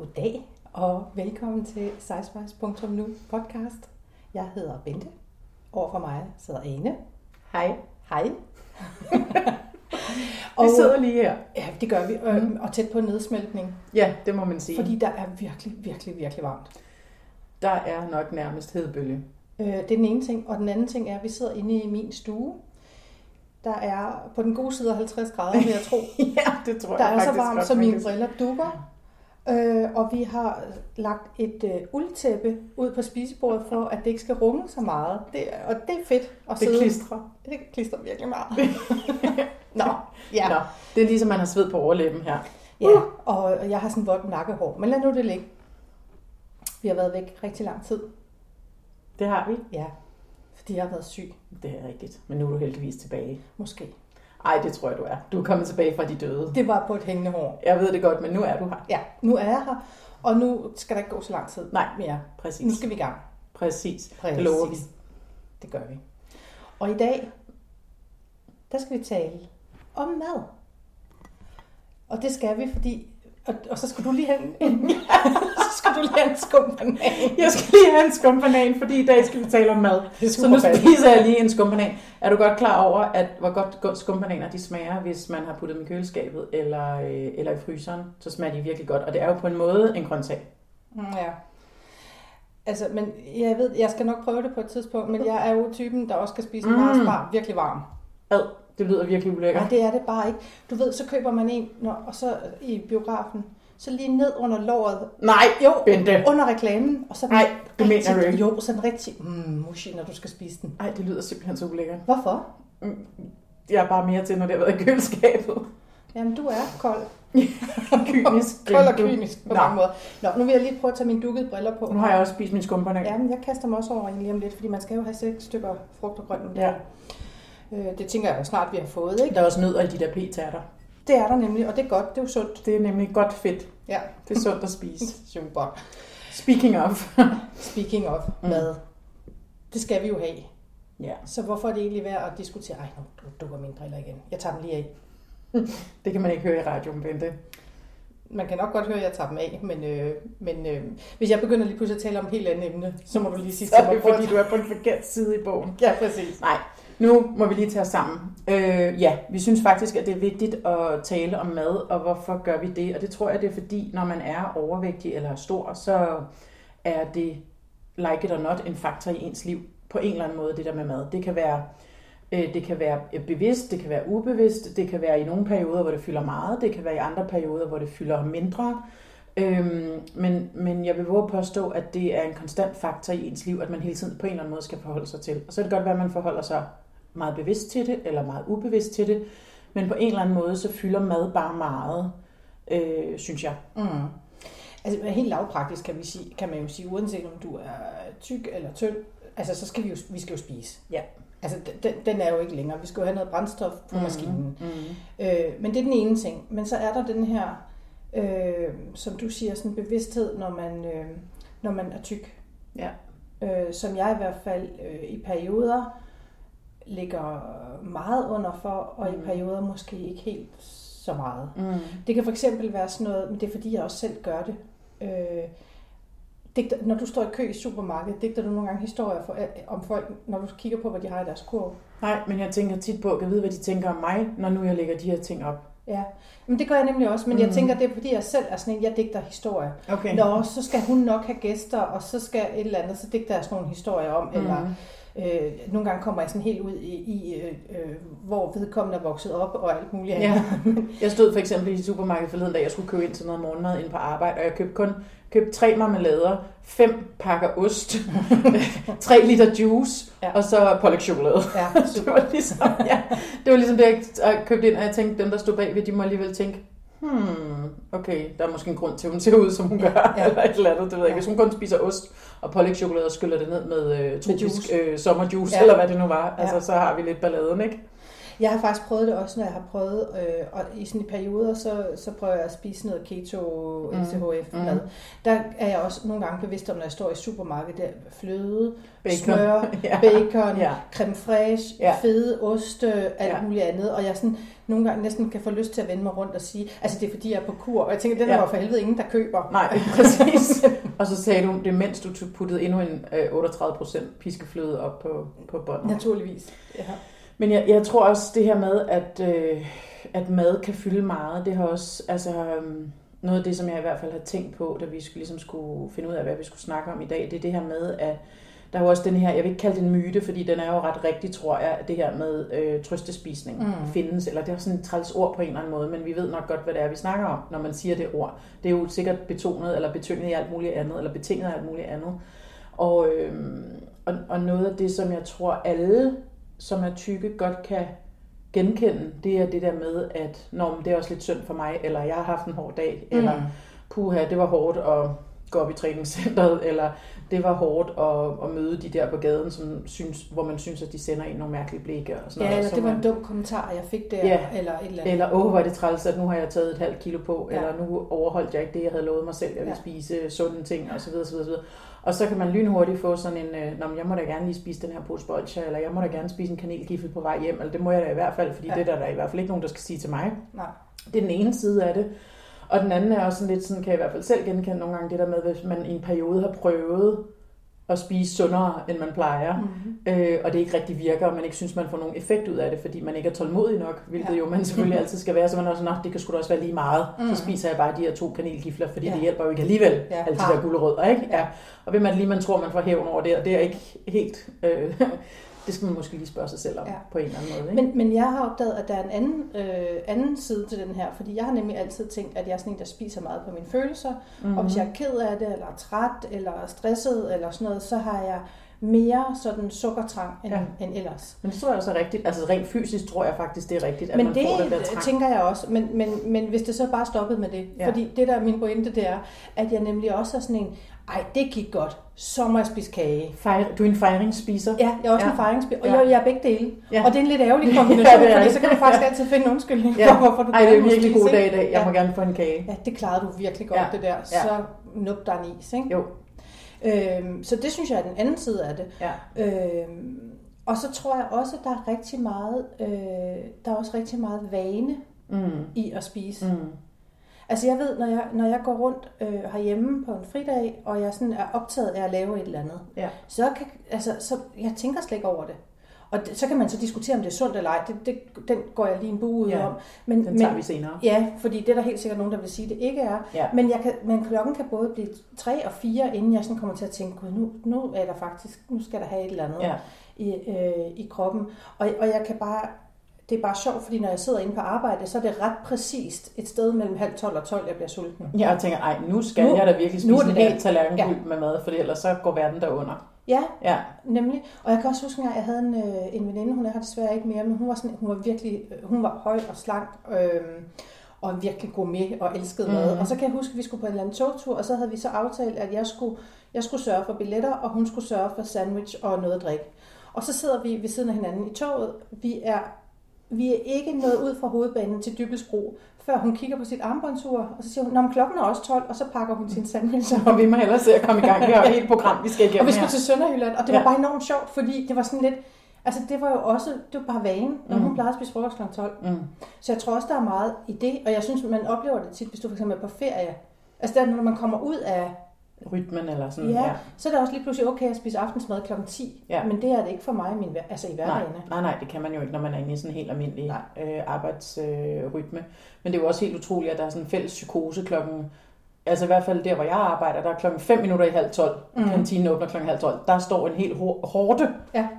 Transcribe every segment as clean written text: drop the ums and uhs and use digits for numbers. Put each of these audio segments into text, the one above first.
Goddag og velkommen til SizeWise.nu podcast. Jeg hedder Bente. Overfor mig sidder Ane. Hej. Hej. Og vi sidder lige her. Ja, det gør vi. Og tæt på nedsmeltning. Ja, det må man sige. Fordi der er virkelig varmt. Der er nok nærmest hedebølge. Det er den ene ting. Og den anden ting er, at vi sidder inde i min stue. Der er på den gode side 50 grader, vil jeg tro. Ja, det tror jeg. Der er så varmt, som mine briller dukker. Og vi har lagt et uldtæppe ud på spisebordet, for at det ikke skal rumme så meget. Og det er fedt at sidde. Det klistrer. Det klistrer virkelig meget. Nå, ja. Nå, det er ligesom, man har sved på overlæben her. Ja, og jeg har sådan vådt nakkehår. Men lad nu det ligge. Vi har været væk rigtig lang tid. Det har vi. Ja, fordi jeg har været syg. Det er rigtigt. Men nu er du heldigvis tilbage. Måske. Ej, det tror jeg, du er. Du er kommet tilbage fra de døde. Det var på et hængende hår. Jeg ved det godt, men nu er du her. Ja, nu er jeg her. Og nu skal der ikke gå så lang tid. Nej, mere. Præcis. Nu skal vi i gang. Præcis. Det lover vi. Det gør vi. Og i dag, der skal vi tale om mad. Og det skal vi, fordi... Og så skal du lige have en... skumbanan. Jeg skal lige have en skumbanan, fordi i dag skal vi tale om mad. Så nu spiser jeg lige en skumbanan. Er du godt klar over, at hvor godt skumbananer de smager, hvis man har puttet dem i køleskabet eller i fryseren? Så smager de virkelig godt, og det er jo på en måde en grøntsag. Ja. Altså, men jeg skal nok prøve det på et tidspunkt, men jeg er jo typen, der også skal spise meget spar, virkelig varm. Ad. Det lyder virkelig ulækkert. Nej, det er det bare ikke. Du ved, så køber man en, og så i biografen, så lige ned under låret. Nej, jo, Bente. Under reklamen. Og så nej, det mener du ikke. Jo, sådan rigtig mushy, når du skal spise den. Nej, det lyder simpelthen så ulækkert. Hvorfor? Jeg er bare mere til, når det har været i køleskabet. Jamen, du er kold. Kynisk. Kold og kynisk på mange måder. Nå, nu vil jeg lige prøve at tage mine dukkede briller på. Nu har jeg også spist mine skumpernak. Jamen, jeg kaster mig også over en lige om lidt, fordi man skal jo have 6 stykker frugt og grønt. Ja. Det tænker jeg snart, vi har fået, ikke? Der er også nødder i de der p-tærter. Det er der nemlig, og det er godt, det er jo sundt. Det er nemlig godt fedt. Ja. Det er sundt at spise. Super. Speaking of mad. Det skal vi jo have. Ja. Så hvorfor er det egentlig værd at diskutere? Ej, nu dukker mine briller igen. Jeg tager dem lige af. Det kan man ikke høre i radioen, Bente. Man kan nok godt høre, at jeg tager dem af, men hvis jeg begynder lige pludselig at tale om et helt andet emne, så må du lige sige til mig, fordi du er på en forkert side i bogen. Ja, præcis. Nej, nu må vi lige tage os sammen. Ja, vi synes faktisk, at det er vigtigt at tale om mad, og hvorfor gør vi det? Og det tror jeg, det er fordi, når man er overvægtig eller stor, så er det, like it or not, en faktor i ens liv på en eller anden måde, det der med mad. Det kan være bevidst, det kan være ubevidst, det kan være i nogle perioder, hvor det fylder meget, det kan være i andre perioder, hvor det fylder mindre. Men jeg vil våge at påstå, at det er en konstant faktor i ens liv, at man hele tiden på en eller anden måde skal forholde sig til. Og så kan det godt være, at man forholder sig meget bevidst til det, eller meget ubevidst til det, men på en eller anden måde, så fylder mad bare meget, synes jeg. Mm. Altså helt lavpraktisk kan man jo sige, uanset om du er tyk eller tynd, altså så skal vi skal jo spise. Ja. Altså, den er jo ikke længere. Vi skal jo have noget brændstof på maskinen. Mm. Men det er den ene ting. Men så er der den her, som du siger, sådan bevidsthed, når man er tyk. Ja. Som jeg i hvert fald i perioder ligger meget under for, og i perioder måske ikke helt så meget. Mm. Det kan for eksempel være sådan noget, men det er fordi, jeg også selv gør det. Når du står i kø i supermarkedet, digter du nogle gange historier om folk, når du kigger på, hvad de har i deres kurv? Nej, men jeg tænker tit på, at jeg ved, hvad de tænker om mig, når nu jeg lægger de her ting op. Ja, men det gør jeg nemlig også, men jeg tænker, det er fordi, jeg selv er sådan en, jeg digter historier. Okay. Nå, så skal hun nok have gæster, og så skal et eller andet, så digter jeg sådan nogle historier om, eller... nogle gange kommer jeg sådan helt ud i hvor vedkommende er vokset op og alt muligt andet. Ja. Jeg stod for eksempel i supermarkedet forleden, da jeg skulle købe ind til noget morgenmad ind på arbejde, og jeg købte 3 marmelader, 5 pakker ost, 3 liter juice, ja. Og så pålægchokolade. Ja, det var ligesom det, jeg købte ind, og jeg tænkte, dem der stod bagved, de må alligevel tænke, okay, der er måske en grund til, at hun ser ud, som hun gør, eller et eller andet, det ved jeg ikke. Hvis hun kun spiser ost og pålægchokolade og skyller det ned med tropisk sommerjuice, eller hvad det nu var, altså så har vi lidt balladen, ikke? Jeg har faktisk prøvet det også, når jeg har prøvet, og i sådan perioder, så prøver jeg at spise noget keto, LCHF-mad. Der er jeg også nogle gange bevidst om, når jeg står i supermarkedet, der fløde, bacon, smør, bacon, creme fraiche, fede, oste, alt muligt andet. Og jeg sådan nogle gange næsten kan få lyst til at vende mig rundt og sige, altså det er fordi, jeg er på kur, og jeg tænker, den er jo for helvede ingen, der køber. Nej, præcis. Og så sagde du, det mens du puttede endnu en 38% piskefløde op på bånden. Naturligvis, ja. Men jeg tror også det her med, at mad kan fylde meget, det har også, altså noget af det, som jeg i hvert fald har tænkt på, da vi skulle finde ud af, hvad vi skulle snakke om i dag, det er det her med, at der er jo også den her, jeg vil ikke kalde det en myte, fordi den er jo ret rigtig, tror jeg, at det her med trøstespisning findes, eller det er sådan et træls ord på en eller anden måde, men vi ved nok godt, hvad det er, vi snakker om, når man siger det ord. Det er jo sikkert betonet eller betynget i alt muligt andet, eller betinget i alt muligt andet. Og noget af det, som jeg tror alle, som er tykke, godt kan genkende, det er det der med, at nå, men det er også lidt synd for mig, eller jeg har haft en hård dag, eller puha, det var hårdt at gå op i træningscenteret, eller det var hårdt at møde de der på gaden, hvor man synes, at de sender en nogle mærkelige blikke. Og sådan noget, eller det var en dum kommentar, jeg fik der, eller et eller andet. Eller hvor er det træls, at nu har jeg taget et halvt kilo på, eller nu overholdt jeg ikke det, jeg havde lovet mig selv, jeg ville spise sunde ting, osv. Og så kan man lynhurtigt få sådan en, nå, jeg må da gerne lige spise den her pose bolsjer, eller jeg må da gerne spise en kanelgiffel på vej hjem, eller det må jeg da i hvert fald, fordi det der er der i hvert fald ikke nogen, der skal sige til mig. Nej. Det er den ene side af det. Og den anden er også sådan lidt sådan, kan jeg i hvert fald selv genkende nogle gange, det der med, hvis man i en periode har prøvet at spise sundere, end man plejer, og det ikke rigtig virker, og man ikke synes, man får nogen effekt ud af det, fordi man ikke er tålmodig nok, hvilket jo man selvfølgelig altid skal være, så man er sådan, det kan sgu da også være lige meget, så spiser jeg bare de her 2 kanelgifler, fordi det hjælper jo ikke alligevel, alle de der gulerødder, ikke? Ja. Og ved man lige, man tror, man får hævn over det, og det er ikke helt... Det skal man måske lige spørge sig selv om på en eller anden måde. Ikke? Men jeg har opdaget, at der er en anden side til den her, fordi jeg har nemlig altid tænkt, at jeg er sådan en, der spiser meget på mine følelser, og hvis jeg er ked af det, eller er træt, eller er stresset, eller sådan noget, så har jeg mere sådan sukkertrang end ellers. Men det tror jeg også er rigtigt. Altså rent fysisk tror jeg faktisk, det er rigtigt, at men man får den der trang. Men det tænker jeg også. Men hvis det så bare stoppede med det, fordi det der er min pointe, det er, at jeg nemlig også er sådan en, ej, det gik godt. Så må jeg spise kage. Du er en fejringsspiser. Ja, jeg er også en fejringsspiser. Og jeg er begge dele. Ja. Og det er en lidt ærgerlig kombination, fordi så kan du faktisk altid finde en undskyldning for, hvorfor du gerne vil spise. Ej, det er en virkelig god dag i dag. Jeg må gerne få en kage. Ja, det klarede du virkelig godt, det der. Så nup dig en is, ikke? Jo. Så det synes jeg er den anden side af det. Ja. Og så tror jeg også, at der er rigtig meget, vane i at spise. Mm. Altså jeg ved, når jeg går rundt herhjemme på en fridag, og jeg sådan er optaget af at lave et eller andet, så jeg tænker slet ikke over det. Og så kan man så diskutere, om det er sundt eller ej. Den går jeg lige en bue ud om. Men, den tager vi senere. Ja, fordi det er der helt sikkert nogen, der vil sige, det ikke er. Ja. Men klokken kan både blive 3 og 4, inden jeg sådan kommer til at tænke, gud, nu er der faktisk, nu skal der have et eller andet i kroppen. Og jeg kan bare... Det er bare sjovt, fordi når jeg sidder inde på arbejde, så er det ret præcist et sted mellem 11:30 og 12, jeg bliver sulten. Ja, og tænker, ej, nu skal jeg da virkelig spise en hel tallerken fuld med mad, for ellers så går verden derunder. Ja, nemlig. Og jeg kan også huske, at jeg havde en veninde, hun er her desværre ikke mere, men hun var, sådan, hun var høj og slank, og en virkelig gourmet og elskede mad. Og så kan jeg huske, at vi skulle på en eller anden togtur, og så havde vi så aftalt, at jeg skulle sørge for billetter, og hun skulle sørge for sandwich og noget at drikke. Og så sidder vi ved siden af hinanden i toget. Vi er ikke nået ud fra hovedbanen til Dybbelsbro, før hun kigger på sit armbåndsur, og så siger hun, at klokken er også 12, og så pakker hun sin sandwich. Og vi må hellere se at komme i gang. Vi har et helt program, vi skal igennem her. Og vi skulle til Sønderjylland, og det var bare enormt sjovt, fordi det var sådan lidt... Altså det var jo også, det var bare vanen, når hun plejede at spise frokost kl. 12. Så jeg tror også, der er meget i det, og jeg synes, man oplever det tit, hvis du fx er på ferie. Altså der, når man kommer ud af... rytmen eller sådan noget. Ja, så er det også lige pludselig okay at spise aftensmad kl. 10, men det er det ikke for mig i hverdagen. Nej, det kan man jo ikke, når man er inde i sådan en helt almindelig arbejdsrytme. Men det er jo også helt utroligt, at der er sådan en fælles psykose klokken, altså i hvert fald der, hvor jeg arbejder, der er klokken 12:05, kantinen åbner klokken 11:30, der står en hel horde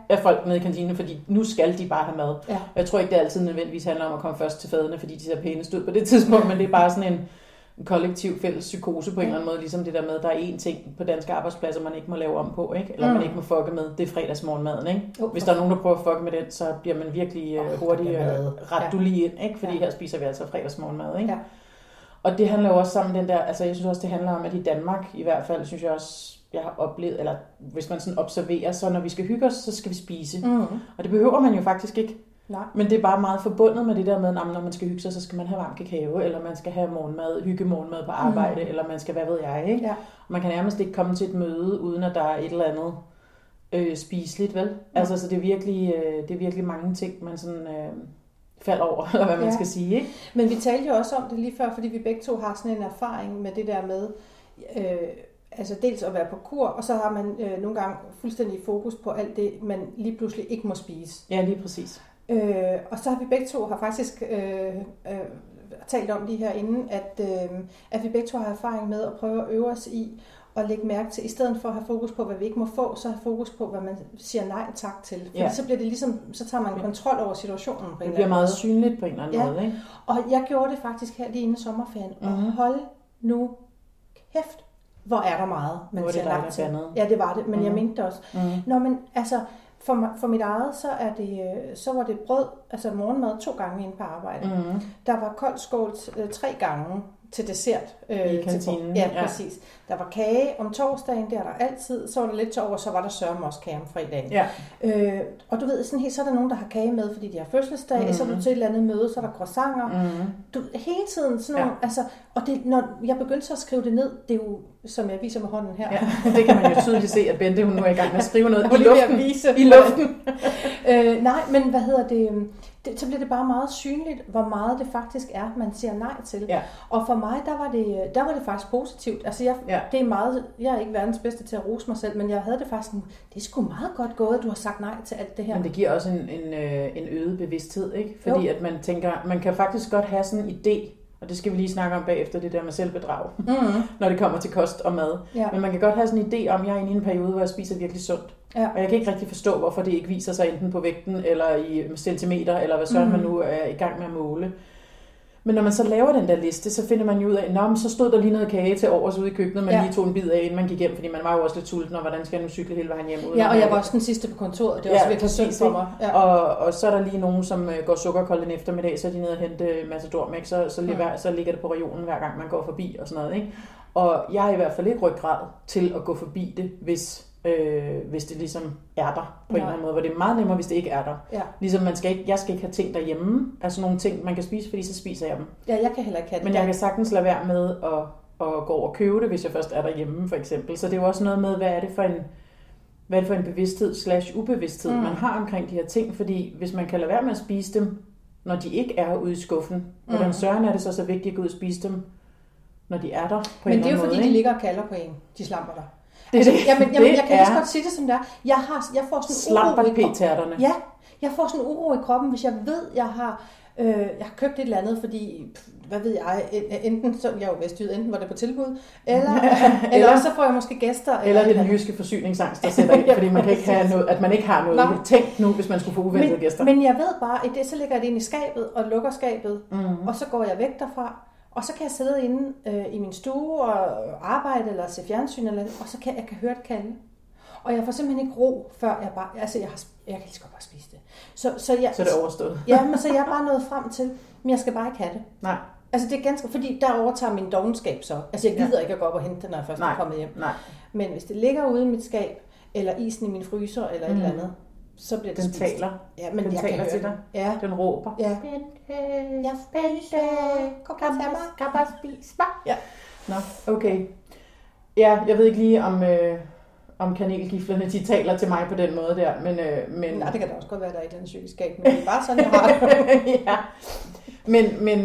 af folk nede i kantinen, fordi nu skal de bare have mad. Ja. Jeg tror ikke, det altid nødvendigvis handler om at komme først til fadene, fordi de ser pænest ud på det tidspunkt, men det er bare sådan en kollektiv fælles psykose på en eller anden måde, ligesom det der med, der er én ting på danske arbejdspladser, man ikke må lave om på, ikke? Eller man ikke må fucke med, det er fredagsmorgenmaden, ikke? Hvis der er nogen, der prøver at fucke med den, så bliver man virkelig hurtigt ret dulig ind, ikke? Fordi her spiser vi altså fredagsmorgenmad, ikke? Ja. Og det handler jo også om den der, altså jeg synes også, det handler om, at i Danmark i hvert fald, synes jeg også, jeg har oplevet, eller hvis man sådan observerer, så når vi skal hygge os, så skal vi spise. Og det behøver man jo faktisk ikke. Nej. Men det er bare meget forbundet med det der med, at når man skal hygge sig, så skal man have varm kakao, eller man skal have morgenmad, hyggemorgenmad på arbejde, eller man skal, hvad ved jeg, ikke? Ja. Man kan nærmest ikke komme til et møde, uden at der er et eller andet spiseligt, vel? Ja. Altså, så det er virkelig, mange ting, man sådan falder over, eller hvad man skal sige, ikke? Men vi talte jo også om det lige før, fordi vi begge to har sådan en erfaring med det der med, altså dels at være på kur, og så har man nogle gange fuldstændig fokus på alt det, man lige pludselig ikke må spise. Ja, lige præcis. Og så har vi begge to har faktisk talt om lige herinde, at vi begge to har erfaring med at prøve at øve os i at lægge mærke til, i stedet for at have fokus på, hvad vi ikke må få, så have fokus på, hvad man siger nej tak til. Fordi så bliver det ligesom, så tager man kontrol over situationen. Det bliver meget synligt på en eller anden måde, ikke? Og jeg gjorde det faktisk her lige inden sommerferien. Og hold nu kæft, hvor er der meget, man siger nej til. Ja, det var det, men jeg mente det også. Nå, men altså... For mit eget, så var det brød, altså morgenmad 2 gange inde på arbejde. Der var kold skålt 3 gange til dessert. I kantinen. Ja, præcis. Der var kage om torsdagen, det er der altid. Så var der lidt til over, så var der sørme også kage om fredagen. Ja. Og du ved, sådan helt, så er der nogen, der har kage med, fordi de har fødselsdag. Så er du til et eller andet møde, så er der croissanter. Du, hele tiden sådan nogle, altså, og det, når jeg begyndte så at skrive det ned, det er jo, som jeg viser med hånden her. Ja, det kan man jo tydeligt se, at Bente, hun nu er i gang med at skrive noget i luften. I luften. Nej, men hvad hedder det... Så bliver det bare meget synligt, hvor meget det faktisk er, man siger nej til. Ja. Og for mig, der var det faktisk positivt. Altså, jeg er ikke verdens bedste til at rose mig selv, men jeg havde det faktisk sådan, det er sgu meget godt gået, at du har sagt nej til alt det her. Men det giver også en øget bevidsthed, ikke? Fordi at man tænker, man kan faktisk godt have sådan en idé, og det skal vi lige snakke om bagefter, det der med selvbedrag, når det kommer til kost og mad. Ja. Men man kan godt have sådan en idé om, jeg er inde i en periode, hvor jeg spiser virkelig sundt. Ja. Og jeg kan ikke rigtig forstå, hvorfor det ikke viser sig enten på vægten, eller i centimeter, eller hvad sådan man nu er i gang med at måle. Men når man så laver den der liste, så finder man jo ud af, så stod der lige noget kage til overs ude i køkkenet, man lige tog en bid af, inden man gik hjem, fordi man var jo også lidt sulten, og hvordan skal jeg nu cykle hele vejen hjem? Ja, og jeg var også den sidste på kontoret, det var også virkelig synd for mig. Ja. Og så er der lige nogen, som går sukkerkold en eftermiddag, så er de nede og hente Matador-mix, så ligger det på regionen, hver gang man går forbi og sådan noget, ikke? Og jeg har i hvert fald ikke ryggrad til at gå forbi det, hvis det ligesom er der på en eller anden måde, hvor det er meget nemmere, hvis det ikke er der. Ja. Ligesom jeg skal ikke have ting derhjemme, altså nogle ting, man kan spise, fordi så spiser jeg dem. Ja, jeg kan heller ikke have det. Men jeg kan sagtens lade være med at gå over og købe det, hvis jeg først er derhjemme, for eksempel. Så det er jo også noget med, hvad er det for en bevidsthed/ubevidsthed, man har omkring de her ting, fordi hvis man kan lade være med at spise dem, når de ikke er ude i skuffen, hvordan søren er det så vigtigt at gå ud og spise dem, når de er der på en eller anden måde? Men det er jo fordi, de ligger og kalder på en, de slamper dig. Jamen, jeg kan lige så godt sige det, som det er. Jeg får sådan en uro i kroppen, hvis jeg ved, jeg har købt et eller andet, fordi, hvad ved jeg, enten var det på tilbud, eller så får jeg måske gæster. Eller det den jyske forsyningsangst, der sætter ind, fordi man kan ikke have noget, at man ikke har noget tænkt nu, hvis man skulle få uventede gæster. Men jeg ved bare, at så lægger jeg det ind i skabet og lukker skabet, og så går jeg væk derfra. Og så kan jeg sidde inde i min stue og arbejde eller se fjernsyn, og så kan jeg høre det kalde. Og jeg får simpelthen ikke ro, før jeg bare... Altså, jeg kan lige så godt bare spise det. Så er det overstået. Ja, men så jeg er bare nået frem til, men jeg skal bare ikke have det. Nej. Altså, det er ganske... Fordi der overtager min dovenskab så. Altså, jeg gider ikke at gå op og hente det, når jeg først er kommet hjem. Nej. Men hvis det ligger ude i mit skab, eller isen i min fryser, eller et eller andet, så bliver det spist. Taler. Ja, men den jeg taler til dig. Ja. Den råber. Ja. Jeg spiser. Kan bare spise mig. Ja. Nå, okay. Ja, jeg ved ikke lige om kanelgiflerne, de taler til mig på den måde der, men... Nej, det kan da også godt være, der er et eller andet psykisk skab, men det er bare sådan, jeg har det. Ja.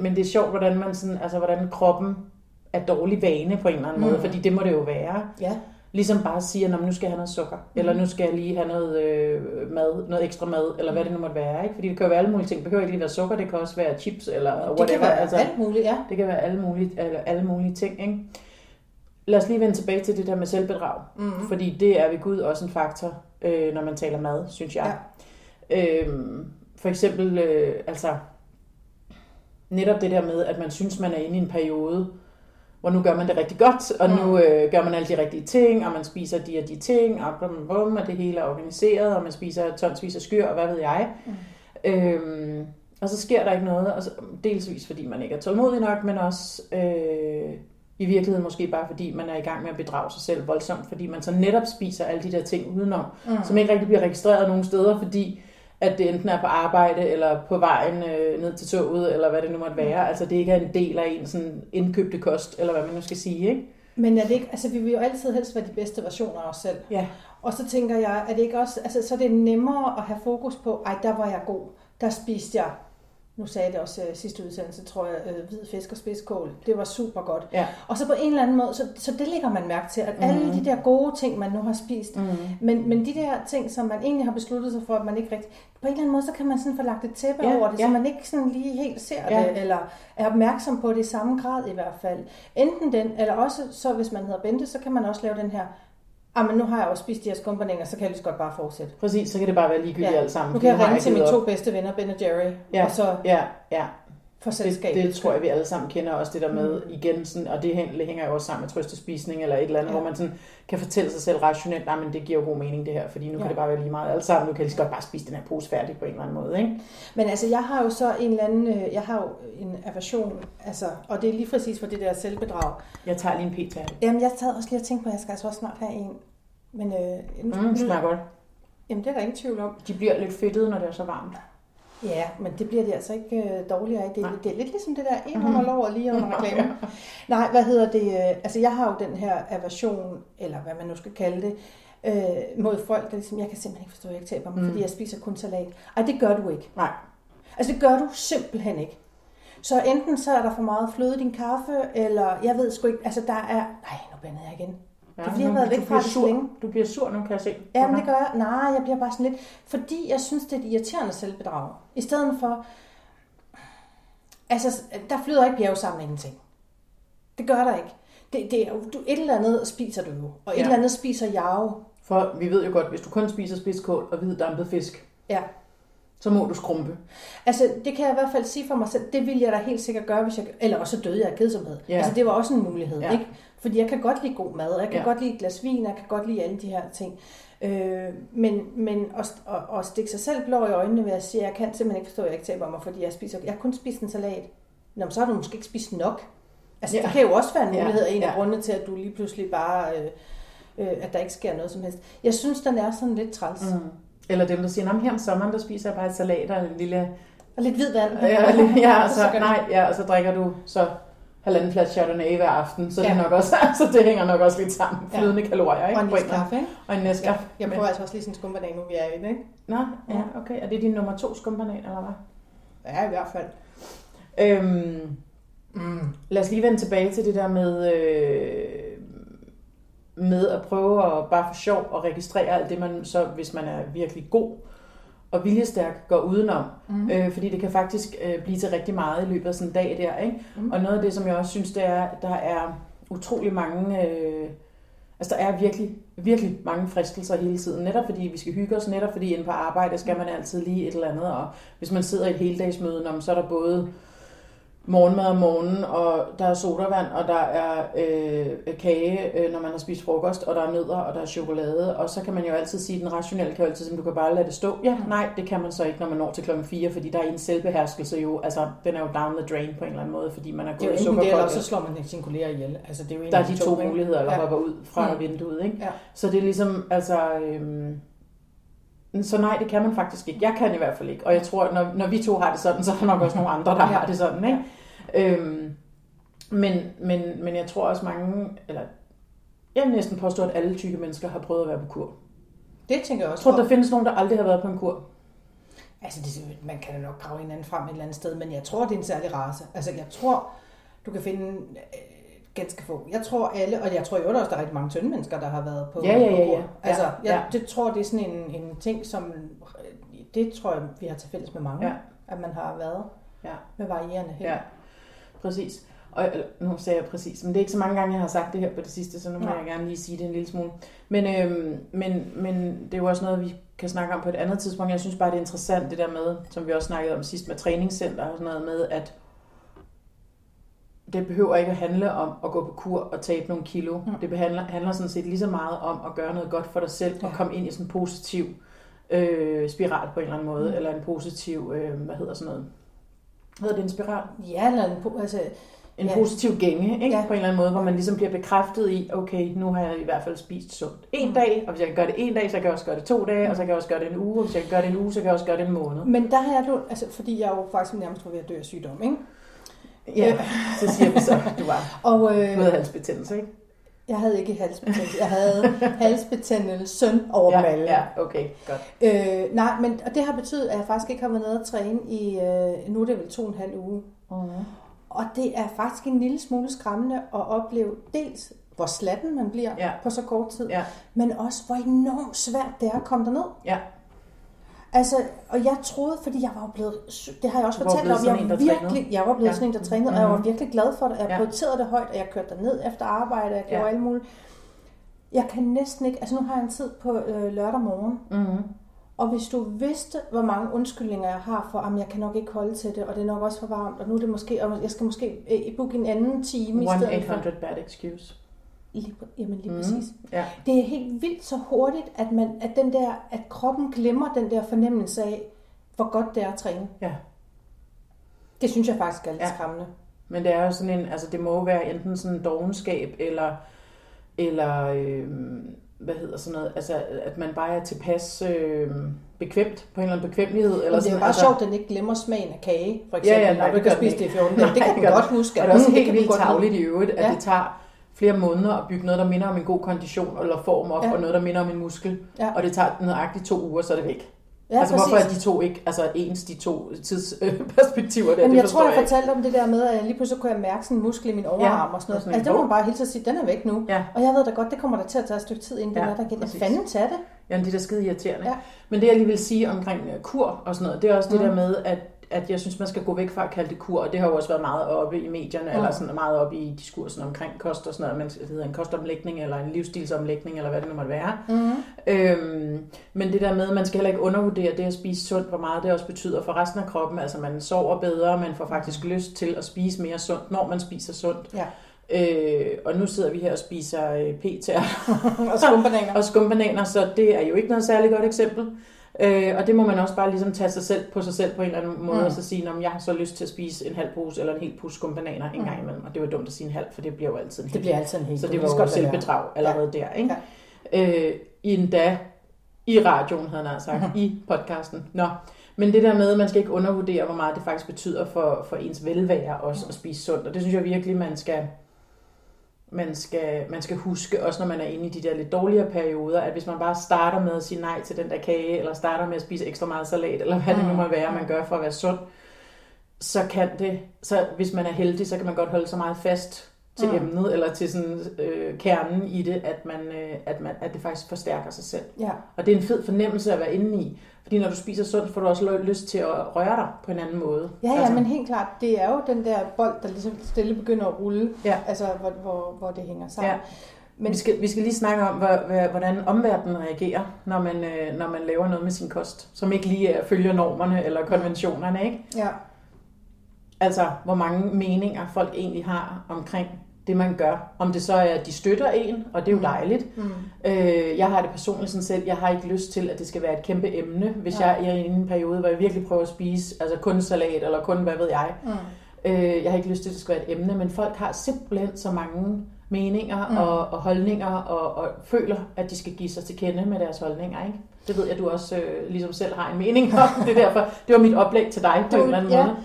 Men det er sjovt, hvordan man sådan, altså hvordan kroppen er dårlig vane på en eller anden måde, fordi det må det jo være. Ja. Ligesom bare siger, at nu skal jeg have noget sukker, eller nu skal jeg lige have noget mad, noget ekstra mad, eller hvad det nu måtte være. Ikke? Fordi det kan jo være alle mulige ting. Det behøver ikke lige være sukker, det kan også være chips, eller whatever. Det kan være alt muligt, ja. Det kan være alle mulige ting. Ikke? Lad os lige vende tilbage til det der med selvbedrag. Fordi det er ved Gud også en faktor, når man taler mad, synes jeg. Ja. For eksempel, netop det der med, at man synes, man er inde i en periode, hvor nu gør man det rigtig godt, og nu gør man alle de rigtige ting, og man spiser de og de ting, og bum, og det hele er organiseret, og man spiser tonsvis af skyr, og hvad ved jeg. Og så sker der ikke noget, og så, delsvis fordi man ikke er tålmodig nok, men også i virkeligheden måske bare fordi man er i gang med at bedrage sig selv voldsomt, fordi man så netop spiser alle de der ting udenom, som ikke rigtig bliver registreret nogen steder, fordi at det enten er på arbejde, eller på vejen ned til toget, eller hvad det nu måtte være. Altså det ikke er en del af en sådan indkøbte kost, eller hvad man nu skal sige, ikke? Men er det ikke, altså vi vil jo altid helst være de bedste versioner af os selv. Ja. Og så tænker jeg, er det ikke også, altså så er det nemmere at have fokus på, ej, der var jeg god, der spiste jeg. Nu sagde jeg det også sidste udsendelse, tror jeg, hvid fisk og spidskål. Det var super godt. Ja. Og så på en eller anden måde, så det lægger man mærke til, at alle de der gode ting, man nu har spist, men de der ting, som man egentlig har besluttet sig for, at man ikke rigtig... På en eller anden måde, så kan man sådan få lagt et tæppe over det, så man ikke sådan lige helt ser det, eller er opmærksom på det i samme grad i hvert fald. Enten den, eller også, så hvis man hedder Bente, så kan man også lave den her... men nu har jeg også spist de her skumperninger, så kan jeg lige godt bare fortsætte. Præcis, så kan det bare være ligegyldigt alt sammen. Nu kan jeg ringe til mine 2 bedste venner, Ben og Jerry, og så for selskab. Det tror jeg, vi alle sammen kender også det der med igen, sådan, og det hænger jo også sammen med trøstespisning eller et eller andet, hvor man sådan kan fortælle sig selv rationelt, nej, men det giver jo god mening det her, fordi nu kan det bare være lige meget alt sammen, nu kan jeg lige godt bare spise den her pose færdig på en eller anden måde, ikke? Men altså, jeg har jo så en eller anden, jeg har jo en aversion, altså, og det er lige præcis for det der selvbedrag. Jeg tager lige en pizza. Jamen, jeg sad også lige og tænkte på, at jeg skal altså også snart have en, men... smager godt. Jamen, det er der ingen tvivl om. De bliver lidt fedtede, når det er så varmt. Ja, men det bliver det altså ikke dårligere i. Det er lidt ligesom det der en under lov og lige under reklamer. Nej, hvad hedder det? Altså, jeg har jo den her aversion, eller hvad man nu skal kalde det, mod folk, der ligesom, jeg kan simpelthen ikke forstå, at jeg ikke taber mig, fordi jeg spiser kun salat. Ej, det gør du ikke. Nej. Altså, det gør du simpelthen ikke. Så enten så er der for meget fløde i din kaffe, eller jeg ved sgu ikke, altså der er, nej, nu bandede jeg igen. Ja, det er fordi, jeg har været væk fra det længe. Du bliver sur nu, kan jeg se. Ja, men det gør jeg. Nej, jeg bliver bare sådan lidt... Fordi jeg synes, det er et irriterende selvbedrag. I stedet for... Altså, der flyder ikke bjerge sammen ingenting. Det gør der ikke. Det er jo, et eller andet spiser du jo. Og et eller andet spiser jeg jo. For vi ved jo godt, hvis du kun spiser spidskål og hvid dampet fisk... Ja. Så må du skrumpe. Altså, det kan jeg i hvert fald sige for mig selv. Det ville jeg da helt sikkert gøre, hvis jeg... Eller også døde jeg af kedsomhed. Ja. Altså, det var også en mulighed, ikke? Fordi jeg kan godt lide god mad, og jeg kan godt lide et glas vin, og jeg kan godt lide alle de her ting. Men at stikke sig selv blå i øjnene ved at sige, jeg kan simpelthen ikke forstå, at jeg ikke taber mig, fordi jeg kun spiser en salat. Nå, så har du måske ikke spist nok. Altså, det kan jo også være en mulighed, en af grundene til, at du lige pludselig bare... at der ikke sker noget som helst. Jeg synes, den er sådan lidt træls. Mm. Eller dem, der siger, her om sommeren, der spiser jeg bare et salat og en lille... Og lidt hvid vand. Og så drikker du så 1,5 flaske Chardonnay hver aften, så det, nok også, så det hænger nok også lidt sammen. Flydende kalorier, ikke? Og en næskaffe, ikke? Og en næskaffe. Jeg prøver altså også lige sådan en skumbanan, nu vi er inde, ikke? Nå, ja, okay. Er det din nummer 2 skumbanan, eller hvad? Ja, i hvert fald. Lad os lige vende tilbage til det der med... med at prøve at bare for sjov og registrere alt det, man så, hvis man er virkelig god og viljestærk, går udenom. Fordi det kan faktisk blive til rigtig meget i løbet af sådan en dag der. Ikke? Og noget af det, som jeg også synes, det er, at der er utrolig mange... der er virkelig, virkelig mange fristelser hele tiden. Netop fordi vi skal hygge os, netop fordi inde på arbejde skal man altid lige et eller andet. Og hvis man sidder i et heldagsmøde, så er der både... morgenmad om morgenen, og der er sodavand, og der er kage, når man har spist frokost, og der er nødder, og der er chokolade, og så kan man jo altid sige, den rationelle kan jo altid sige, du kan bare lade det stå. Ja, nej, det kan man så ikke, når man når til klokken 4, fordi der er en selvbeherskelse jo, altså den er jo down the drain på en eller anden måde, fordi man er gået i sukkerkold. Det er jo enten det, eller så slår man ikke sin kolleger ihjel. Altså, det er jo der er de to muligheder, der hopper ud fra vinduet, ikke? Ja. Så det er ligesom, altså... Så nej, det kan man faktisk ikke. Jeg kan i hvert fald ikke. Og jeg tror, at når vi to har det sådan, så er der nok også nogle andre, der har det sådan, ikke? Men jeg tror også mange, eller jeg vil næsten påstå, at alle tykke mennesker har prøvet at være på kur. Det tænker jeg også. Jeg tror, der findes nogen, der aldrig har været på en kur. Altså, man kan da nok grave hinanden frem et eller andet sted, men jeg tror, det er en særlig race. Altså, jeg tror, du kan finde... ganske få. Jeg tror alle, og jeg tror jo også, der er rigtig mange tynde mennesker, der har været på kur. Altså, det tror, det er sådan en ting, som det tror jeg, vi har til fælles med mange, at man har været med varierende her. Ja, præcis. Og nu sagde jeg præcis, men det er ikke så mange gange, jeg har sagt det her på det sidste, så nu må jeg gerne lige sige det en lille smule. Men det er jo også noget, vi kan snakke om på et andet tidspunkt. Jeg synes bare, det er interessant det der med, som vi også snakkede om sidst med træningscenter og sådan noget med, at det behøver ikke at handle om at gå på kur og tabe nogle kilo. Det handler sådan set lige så meget om at gøre noget godt for dig selv og komme ind i sådan en positiv spiral på en eller anden måde, eller en positiv, hvad hedder sådan noget? Hedder det en spiral? Ja, eller en, altså, en positiv gænge, ikke? På en eller anden måde, hvor man ligesom bliver bekræftet i, okay, nu har jeg i hvert fald spist sundt en dag, og hvis jeg kan gøre det en dag, så kan jeg også gøre det 2 dage, og så kan jeg også gøre det en uge, og hvis jeg kan gøre det en uge, så kan jeg også gøre det en måned. Men der har jeg jo, altså, fordi jeg jo faktisk nærmest var ved at dø af sygdom, ikke? Ja, så siger vi så, at du var du havde halsbetændelse, ikke? Jeg havde ikke halsbetændelse. Jeg havde halsbetændelse søndovermalle. Ja, okay, godt. Nej, men og det har betydet, at jeg faktisk ikke har været nede at træne i, nu er det vel 2,5 uge. Uh-huh. Og det er faktisk en lille smule skræmmende at opleve dels, hvor slatten man bliver på så kort tid, men også, hvor enormt svært det er at komme derned. Ja. Altså, og jeg troede, fordi jeg var blevet, det har jeg også fortalt om, jeg var blevet sådan en, der trænede, og jeg var virkelig glad for det, og jeg prioriterede det højt, og jeg kørte derned efter arbejde, og jeg gjorde alt muligt. Jeg kan næsten ikke, altså nu har jeg en tid på lørdag morgen, og hvis du vidste, hvor mange undskyldninger jeg har for, at jeg kan nok ikke holde til det, og det er nok også for varmt, og nu er det måske, og jeg skal måske booke en anden time i stedet for. 1-800 bad excuse. Lige præcis. Ja. Det er helt vildt så hurtigt, at man, at den der, at kroppen glemmer den der fornemmelse af, hvor godt det er at træne. Ja. Det synes jeg faktisk er lidt skræmmende. Men det er jo sådan en, altså det må være enten sådan en dovenskab eller hvad hedder sådan noget, altså at man bare er tilpas bekvemt på en eller anden bekvemmelighed. Eller men det er sådan, bare altså sjovt, at den ikke glemmer smagen af kage, for eksempel, når du kan spise det i 14 dage. Det kan du godt huske. Og det er også helt vildt tarveligt i øvrigt, at det tager flere måneder at bygge noget, der minder om en god kondition eller form op, og noget, der minder om en muskel. Ja. Og det tager nøjagtigt 2 uger, så er det væk. Ja, altså præcis. Hvorfor er de to ikke ens, de to tidsperspektiver der? Jamen, jeg tror, jeg fortalte om det der med, at jeg lige pludselig kunne jeg mærke sådan en muskel i min overarm og sådan noget. Altså det må man bare hele tiden sige, den er væk nu. Ja. Og jeg ved da godt, det kommer der til at tage et stykke tid, inden det er der igen. Hvad fanden tager det? Jamen det er da skide irriterende. Ja. Men det jeg lige vil sige omkring kur og sådan noget, det er også det der med, at jeg synes, man skal gå væk fra at kalde det kur, og det har jo også været meget oppe i medierne, eller sådan meget oppe i diskursen omkring kost og sådan noget, det hedder en kostomlægning, eller en livsstilsomlægning, eller hvad det nu måtte være. Mm-hmm. Men det der med, man skal heller ikke undervurdere det at spise sundt, hvor meget det også betyder for resten af kroppen, altså man sover bedre, man får faktisk lyst til at spise mere sundt, når man spiser sundt. Ja. Og nu sidder vi her og spiser p-tær og skumbananer, så det er jo ikke noget særligt godt eksempel. Og det må man også bare ligesom tage sig selv på en eller anden måde, og så sige, om jeg har så lyst til at spise en halv pose eller en hel pose skumbananer en gang imellem. Og det var dumt at sige en halv, for det bliver jo altid en hel. Det bliver altid en hel. Så det var jo selvbedrag allerede der, ikke? Ja. Endda i radioen, havde han sagt, i podcasten. Nå. Men det der med, at man skal ikke undervurdere, hvor meget det faktisk betyder for ens velvære også at spise sundt. Og det synes jeg virkelig, man skal huske, også når man er inde i de der lidt dårligere perioder, at hvis man bare starter med at sige nej til den der kage, eller starter med at spise ekstra meget salat, eller hvad det nu må være, man gør for at være sund, så hvis man er heldig, så kan man godt holde så meget fast til emnet, eller til sådan kernen i det, at det faktisk forstærker sig selv. Ja. Og det er en fed fornemmelse at være inde i, fordi når du spiser sundt, får du også lyst til at røre dig på en anden måde. Ja, altså, men helt klart, det er jo den der bold, der ligesom stille begynder at rulle, altså hvor det hænger sammen. Ja. Men vi skal lige snakke om, hvordan omverdenen reagerer, når man laver noget med sin kost, som ikke lige følger normerne eller konventionerne, ikke? Ja. Altså, hvor mange meninger folk egentlig har omkring det, man gør. Om det så er, at de støtter en, og det er jo dejligt. Mm. Jeg har det personligt sådan selv. Jeg har ikke lyst til, at det skal være et kæmpe emne. Hvis jeg er i en periode, hvor jeg virkelig prøver at spise kun salat, eller kun hvad ved jeg. Mm. Jeg har ikke lyst til, at det skal være et emne. Men folk har simpelthen så mange meninger og holdninger, og føler, at de skal give sig til kende med deres holdninger, ikke? Det ved jeg, du også ligesom selv har en mening om. Det er derfor, det var mit oplæg til dig på en eller anden måde.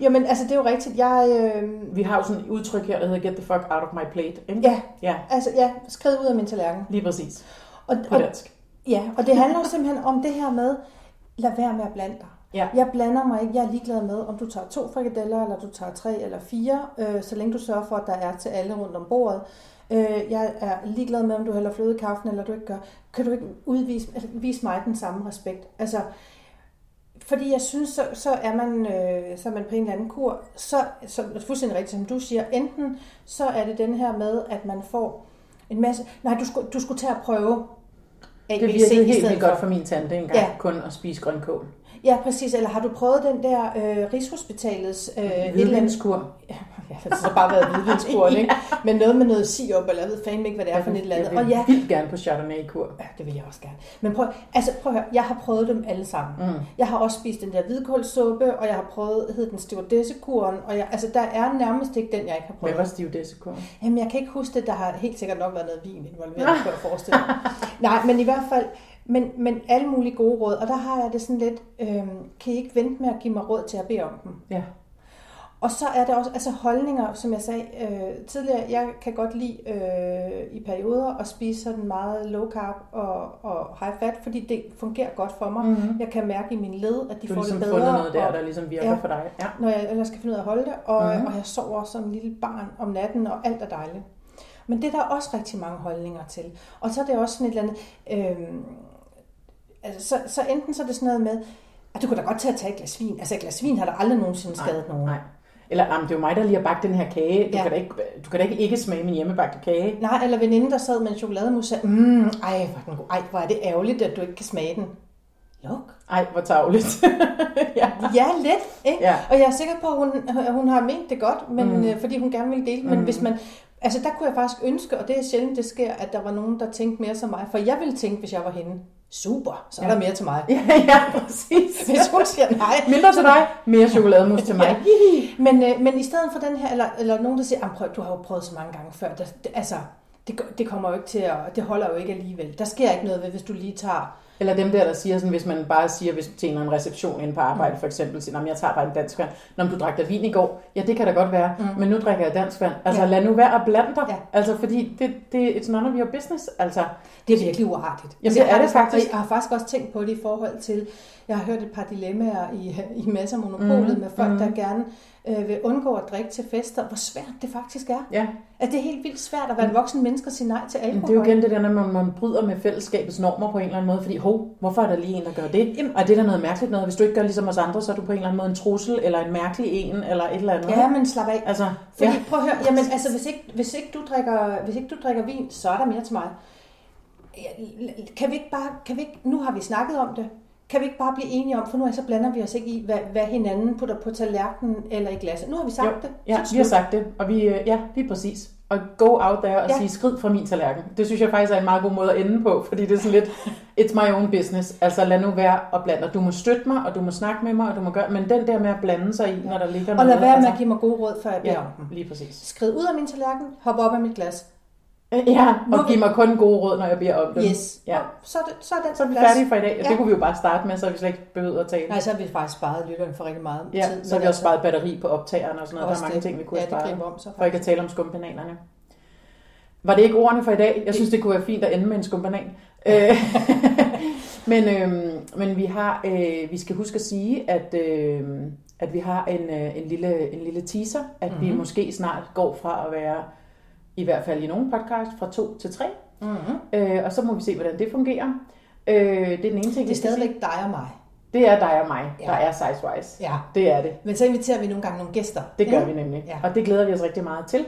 Jamen, altså det er jo rigtigt. Vi har jo sådan et udtryk her, der hedder get the fuck out of my plate. Ikke? Ja, altså skrid ud af min tallerken. Lige præcis. På dansk. Ja, og det handler jo simpelthen om det her med, lad være med at blande dig. Ja. Jeg blander mig ikke. Jeg er ligeglad med, om du tager 2 frikadeller, eller du tager 3 eller 4, så længe du sørger for, at der er til alle rundt om bordet. Jeg er ligeglad med, om du hælder fløde i kaffen, eller du ikke gør. Kan du ikke vise mig den samme respekt? Altså, fordi jeg synes, så er man på en eller anden kur, så fuldstændig rigtigt, som du siger, enten så er det den her med, at man får en masse, nej, du skulle tage at prøve ABC. Det virkede helt godt for min tante engang, kun at spise grønkål. Ja, præcis, eller har du prøvet den der Rigshospitalets et eller andet kur? Ja, det har så bare været hvidvinskuren, ja. Ikke? Men noget med noget sirup, eller jeg ved fandme ikke, hvad det er for et eller andet. Jeg vil vildt gerne på chardonnay-kur. Ja, det vil jeg også gerne. Men prøv at høre, jeg har prøvet dem alle sammen. Mm. Jeg har også spist den der hvidkålsuppe, og jeg har prøvet, hed den stewardessekuren, og jeg, altså der er nærmest ikke den, jeg ikke har prøvet. Hvad var stewardessekuren? Jamen, jeg kan ikke huske det, der har helt sikkert nok været noget vin involveret, skal jeg forestille mig. Nej, men i hvert fald, men alle mulige gode råd, og der har jeg det sådan lidt, kan I ikke vente med at give mig råd til at bede om dem? Ja. Og så er der også altså holdninger, som jeg sagde tidligere, jeg kan godt lide i perioder at spise sådan meget low carb og high fat, fordi det fungerer godt for mig. Mm-hmm. Jeg kan mærke i mine led, at de får ligesom det bedre. Du har fundet noget der ligesom virker for dig. Ja. Når jeg skal finde ud af at holde det, og jeg sover som en lille barn om natten, og alt er dejligt. Men det er der også rigtig mange holdninger til. Og så er det også sådan et eller andet, altså, så enten så er det sådan noget med, at du kunne da godt tage et glas vin. Altså et glas vin har der aldrig nogensinde skadet nogen. Nej. Eller, det er jo mig, der lige har bagt den her kage. Du, kan da ikke smage min hjemmebagte kage. Nej, eller veninde, der sad med en chokolademousse og sagde, ej, hvor er den god. Ej, hvor er det ærgerligt, at du ikke kan smage den. Luk. Ej, hvor tarveligt. ja, lidt. Ikke? Ja. Og jeg er sikker på, at hun har ment det godt, men, fordi hun gerne ville dele. Men hvis man, altså, der kunne jeg faktisk ønske, og det er sjældent, det sker, at der var nogen, der tænkte mere som mig. For jeg ville tænke, hvis jeg var henne. Super, så er der mere til mig. Ja, præcis. Hvis hun siger nej. Mindre til dig, mere chokolademousse til mig. Ja. Men i stedet for den her, eller nogen, der siger, prøv, du har jo prøvet så mange gange før. Det kommer jo ikke til at, det holder jo ikke alligevel. Der sker ikke noget ved, hvis du lige tager... Eller dem der siger sådan, hvis man bare siger, hvis til en reception inde på arbejde for eksempel, siger, jeg tager bare en dansk vand. Når du drak der vin i går, ja, det kan da godt være, men nu drikker jeg dansk vand. Altså lad nu være at blande dig, altså fordi det it's none of your business. Altså det er virkelig uartigt. Jamen, det er det faktisk. Jeg har faktisk også tænkt på det i forhold til, jeg har hørt et par dilemmaer i masser af monopolet med folk, der gerne vil undgå at drikke til fester. Hvor svært det faktisk er. Ja. At det er helt vildt svært at være en voksen menneske og sige nej til alkohol. Det er jo igen det der, når man bryder med fællesskabets normer på en eller anden måde, fordi hvorfor er der lige en, der gør det? Jamen, og det er da noget mærkeligt noget. Hvis du ikke gør ligesom os andre, så er du på en eller anden måde en trussel, eller en mærkelig en, eller et eller andet. Ja, men slap af. Altså, fordi, prøv at høre, jamen, altså, hvis ikke du drikker vin, så er der mere til mig. Kan vi ikke, nu har vi snakket om det, kan vi ikke bare blive enige om, for nu så blander vi os ikke i, hvad hinanden putter på tallerkenen eller i glasset. Nu har vi sagt det. Ja, vi har sagt det, og vi, lige præcis. Og go out there og sige, skrid fra min tallerken. Det synes jeg faktisk er en meget god måde at ende på, fordi det er sådan lidt, it's my own business. Altså lad nu være at blande dig. Du må støtte mig, og du må snakke med mig, og du må gøre, men den der med at blande sig i, når der ligger noget. Og lad være med at give mig gode råd, før jeg beder om dem. Lige præcis. Skrid ud af min tallerken, hop op af mit glas. Ja, og giv mig kun gode råd, når jeg beder om dem. Yes. Ja. Så er vi færdige for i dag, og det kunne vi jo bare starte med, så vi slet ikke behøver at tale. Nej, så har vi faktisk sparet lytteren for rigtig meget tid. Så har vi også sparet batteri på optageren og sådan noget. Der er mange ting, vi kunne spare, for ikke at tale om skumbananerne. Var det ikke ordene for i dag? Jeg synes, det kunne være fint at ende med en skumbanan. Men vi skal huske at sige, at vi har en lille teaser, at vi måske snart går fra at være... I hvert fald i nogle podcast fra 2 til 3. Mm-hmm. Og så må vi se, hvordan det fungerer. Det er den ene ting. Det er stadigvæk dig og mig. Det er dig og mig, der er SizeWise. Ja. Det er det. Men så inviterer vi nogle gange nogle gæster. Det gør vi nemlig. Ja. Og det glæder vi os rigtig meget til.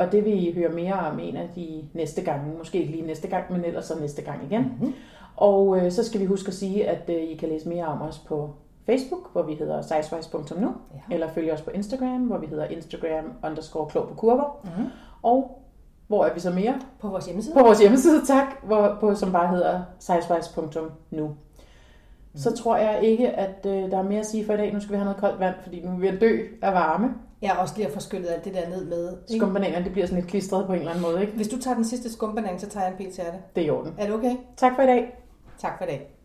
Og det vil I høre mere om en af de næste gange. Måske ikke lige næste gang, men ellers så næste gang igen. Mm-hmm. Og så skal vi huske at sige, at I kan læse mere om os på Facebook, hvor vi hedder SizeWise.nu. Ja. Eller følge os på Instagram, hvor vi hedder Instagram_klogpåkurver. Mm-hmm. Og hvor er vi så mere? På vores hjemmeside. På vores hjemmeside, tak. Som bare hedder seismos.nu. Så tror jeg ikke, at der er mere at sige for i dag. Nu skal vi have noget koldt vand, fordi nu er vi ved at dø af varme. Jeg er også lige at få skyllet alt det der ned med. Ikke? Skumbananerne, det bliver sådan lidt klistret på en eller anden måde, ikke? Hvis du tager den sidste skumbanan, så tager jeg en pil til det. Det er i orden. Er det okay? Tak for i dag. Tak for i dag.